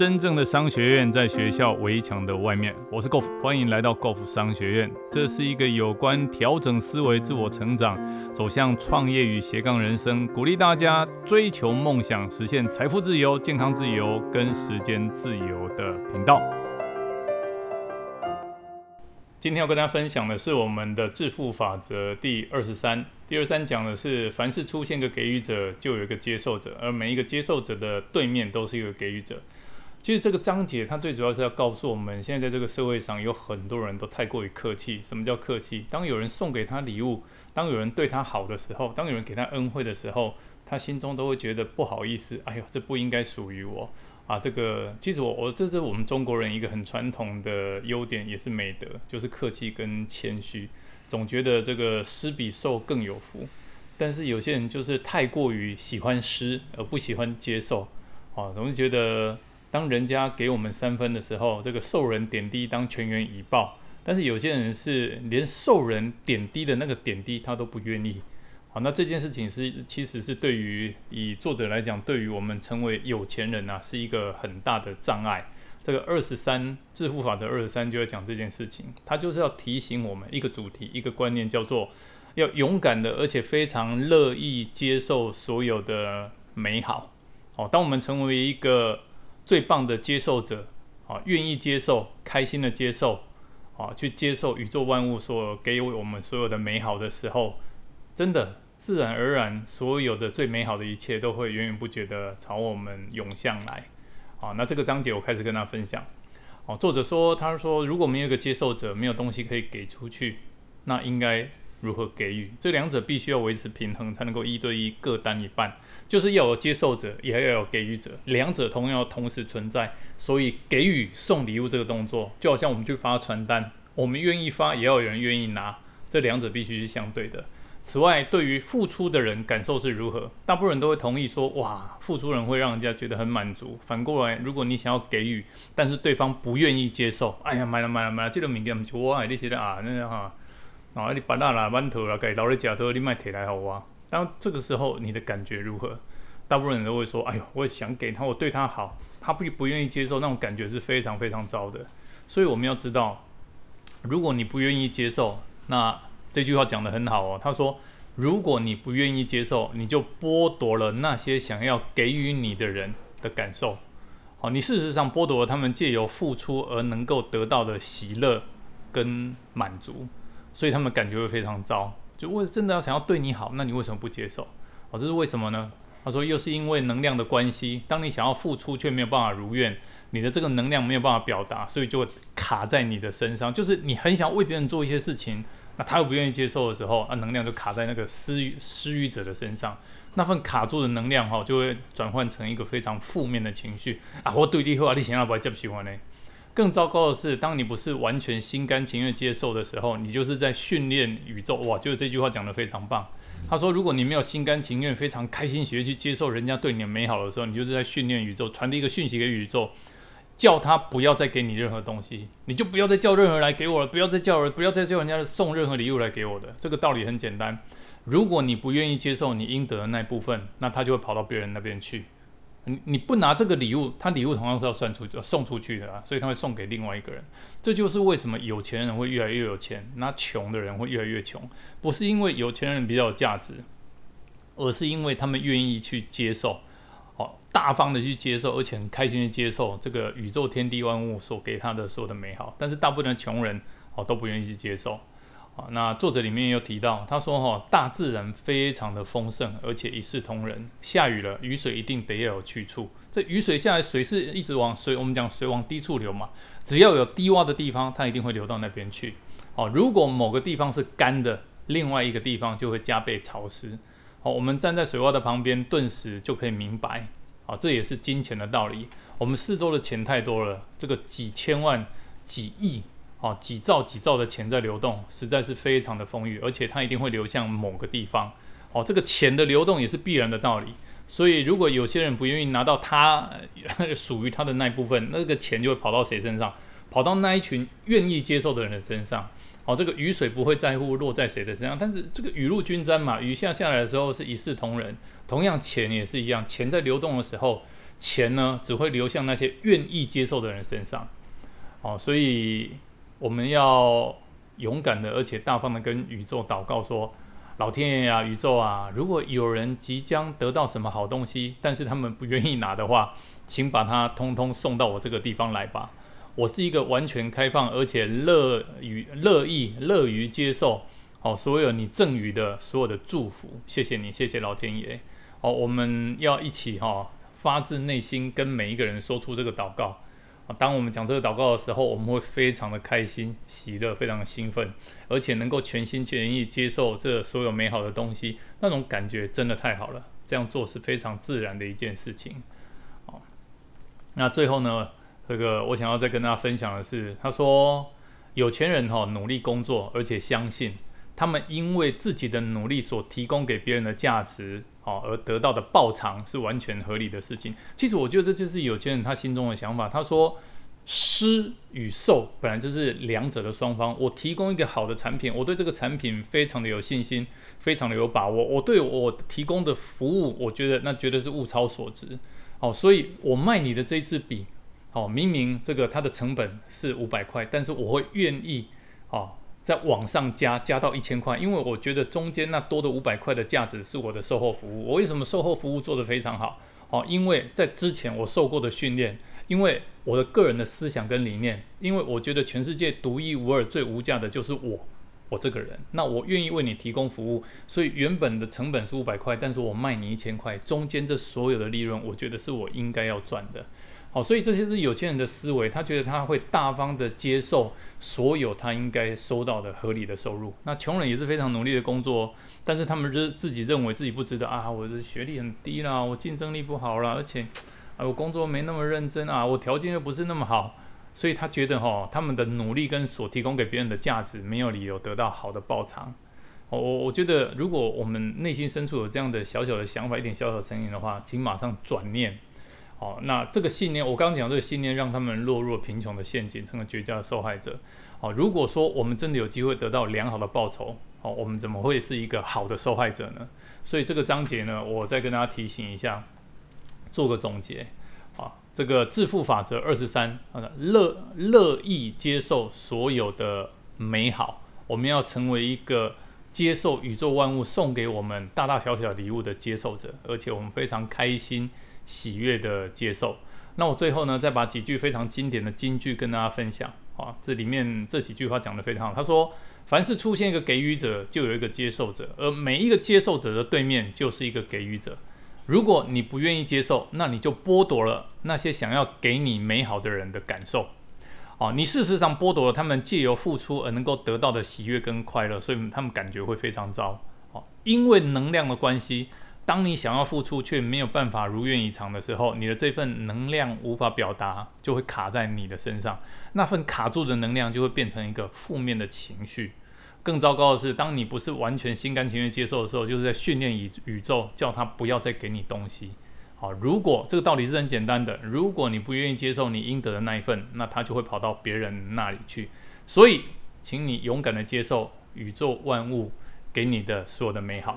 真正的商学院在学校围墙的外面。我是 Golf， 欢迎来到 Golf 商学院。这是一个有关调整思维、自我成长、走向创业与斜杠人生，鼓励大家追求梦想、实现财富自由、健康自由跟时间自由的频道。今天要跟大家分享的是我们的致富法则第23。第23讲的是，凡是出现一个给予者，就有一个接受者，而每一个接受者的对面都是一个给予者。其实这个章节它最主要是要告诉我们，现在在这个社会上有很多人都太过于客气。什么叫客气？当有人送给他礼物，当有人对他好的时候，当有人给他恩惠的时候，他心中都会觉得不好意思，哎呦，这不应该属于我啊。这个其实这是我们中国人一个很传统的优点，也是美德，就是客气跟谦虚，总觉得这个施比受更有福。但是有些人就是太过于喜欢施而不喜欢接受啊，总是觉得当人家给我们3分的时候，这个受人点滴当全员以报。但是有些人是连受人点滴的那个点滴他都不愿意。好，那这件事情其实是对于以作者来讲，对于我们成为有钱人啊，是一个很大的障碍。这个23致富法则23就要讲这件事情，它就是要提醒我们一个主题、一个观念，叫做要勇敢的，而且非常乐意接受所有的美好。好，当我们成为一个最棒的接受者，愿意接受，开心的接受，去接受宇宙万物所给我们所有的美好的时候，真的自然而然所有的最美好的一切都会源源不绝的朝我们涌向来。那这个章节我开始跟他分享。作者说，他说如果没有一个接受者，没有东西可以给出去，那应该如何给予？这两者必须要维持平衡，才能够一对一各担一半，就是要有接受者，也要有给予者，两者同时存在。所以给予送礼物这个动作，就好像我们去发传单，我们愿意发，也要有人愿意拿，这两者必须是相对的。此外，对于付出的人感受是如何？大部分人都会同意说，哇，付出人会让人家觉得很满足。反过来，如果你想要给予，但是对方不愿意接受，哎呀，买了，这个物件不是我的，你是啊那哈。你把那啦馒头啦给老人家都你卖铁来好啊。当这个时候你的感觉如何？大部分人都会说，哎呦，我想给他，我对他好，他不愿意接受，那种感觉是非常非常糟的。所以我们要知道，如果你不愿意接受，那这句话讲得很好哦。他说，如果你不愿意接受，你就剥夺了那些想要给予你的人的感受。好，你事实上剥夺了他们藉由付出而能够得到的喜乐跟满足。所以他们感觉会非常糟，就我真的想要对你好，那你为什么不接受？这是为什么呢？他说，又是因为能量的关系，当你想要付出却没有办法如愿，你的这个能量没有办法表达，所以就卡在你的身上。就是你很想为别人做一些事情，那他又不愿意接受的时候，能量就卡在那个施予者的身上。那份卡住的能量就会转换成一个非常负面的情绪啊！我对你好，你想要不要接受呢？更糟糕的是，当你不是完全心甘情愿接受的时候，你就是在训练宇宙。哇，就是这句话讲得非常棒。他说，如果你没有心甘情愿、非常开心喜悦去接受人家对你的美好的时候，你就是在训练宇宙，传递一个讯息给宇宙，叫他不要再给你任何东西，你就不要再叫任何人来给我了，不要再叫人家送任何礼物来给我的。这个道理很简单，如果你不愿意接受你应得的那部分，那他就会跑到别人那边去。你不拿这个礼物，他礼物同样是要送出去的啦，所以他会送给另外一个人。这就是为什么有钱人会越来越有钱，那穷的人会越来越穷。不是因为有钱人比较有价值，而是因为他们愿意去接受，大方的去接受，而且很开心的接受这个宇宙天地万物所给他的所有的美好。但是大部分的穷人都不愿意去接受。那作者里面又提到，他说大自然非常的丰盛，而且一视同仁。下雨了，雨水一定得要有去处。这雨水下来，水是一直往水，我们讲水往低处流嘛，只要有低洼的地方，它一定会流到那边去。如果某个地方是干的，另外一个地方就会加倍潮湿。我们站在水洼的旁边，顿时就可以明白。这也是金钱的道理。我们四周的钱太多了，这个几千万、几亿。几兆几兆的钱在流动，实在是非常的丰裕，而且它一定会流向某个地方。这个钱的流动也是必然的道理。所以如果有些人不愿意拿到他属于他的那一部分，那个钱就会跑到谁身上？跑到那一群愿意接受的人的身上。这个雨水不会在乎落在谁的身上，但是这个雨露均沾嘛，雨下来的时候是一视同仁。同样钱也是一样，钱在流动的时候，钱呢只会流向那些愿意接受的人身上。所以我们要勇敢的而且大方的跟宇宙祷告说，老天爷啊，宇宙啊，如果有人即将得到什么好东西，但是他们不愿意拿的话，请把它通通送到我这个地方来吧。我是一个完全开放而且乐于接受所有你赠予的所有的祝福，谢谢你，谢谢老天爷。我们要一起发自内心跟每一个人说出这个祷告。当我们讲这个祷告的时候，我们会非常的开心喜乐，非常的兴奋，而且能够全心全意接受这所有美好的东西，那种感觉真的太好了。这样做是非常自然的一件事情。那最后呢，这个我想要再跟大家分享的是，他说有钱人努力工作，而且相信他们因为自己的努力所提供给别人的价值而得到的报偿是完全合理的事情。其实我觉得这就是有钱人他心中的想法。他说施与受本来就是两者的双方，我提供一个好的产品，我对这个产品非常的有信心，非常的有把握，我对我提供的服务，我觉得那绝对是物超所值。所以我卖你的这一支笔，明明这个它的成本是500块，但是我会愿意在往上加到1000块，因为我觉得中间那多的500块的价值是我的售后服务。我为什么售后服务做得非常好？因为在之前我受过的训练，因为我的个人的思想跟理念，因为我觉得全世界独一无二最无价的就是我这个人，那我愿意为你提供服务，所以原本的成本是500块，但是我卖你1000块，中间这所有的利润我觉得是我应该要赚的。所以这些是有钱人的思维，他觉得他会大方的接受所有他应该收到的合理的收入。那穷人也是非常努力的工作，但是他们自己认为自己不值得啊，我的学历很低啦，我竞争力不好啦，而且我工作没那么认真啊，我条件又不是那么好，所以他觉得他们的努力跟所提供给别人的价值没有理由得到好的报偿。我觉得如果我们内心深处有这样的小小的想法，一点小小的声音的话，请马上转念。那这个信念，我刚刚讲这个信念让他们落入贫穷的陷阱，成了绝佳的受害者。如果说我们真的有机会得到良好的报酬，我们怎么会是一个好的受害者呢？所以这个章节呢，我再跟大家提醒一下，做个总结。这个致富法则23，乐意接受所有的美好。我们要成为一个接受宇宙万物送给我们大大小小礼物的接受者，而且我们非常开心喜悦的接受。那我最后呢，再把几句非常经典的金句跟大家分享。这里面这几句话讲得非常好。他说，凡是出现一个给予者，就有一个接受者，而每一个接受者的对面就是一个给予者。如果你不愿意接受，那你就剥夺了那些想要给你美好的人的感受。你事实上剥夺了他们借由付出而能够得到的喜悦跟快乐，所以他们感觉会非常糟。因为能量的关系，当你想要付出却没有办法如愿以偿的时候，你的这份能量无法表达，就会卡在你的身上。那份卡住的能量就会变成一个负面的情绪。更糟糕的是，当你不是完全心甘情愿接受的时候，就是在训练宇宙，叫他不要再给你东西。如果这个道理是很简单的，如果你不愿意接受你应得的那一份，那他就会跑到别人那里去。所以请你勇敢的接受宇宙万物给你的所有的美好。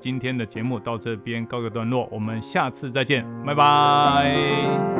今天的节目到这边告个段落，我们下次再见，拜拜。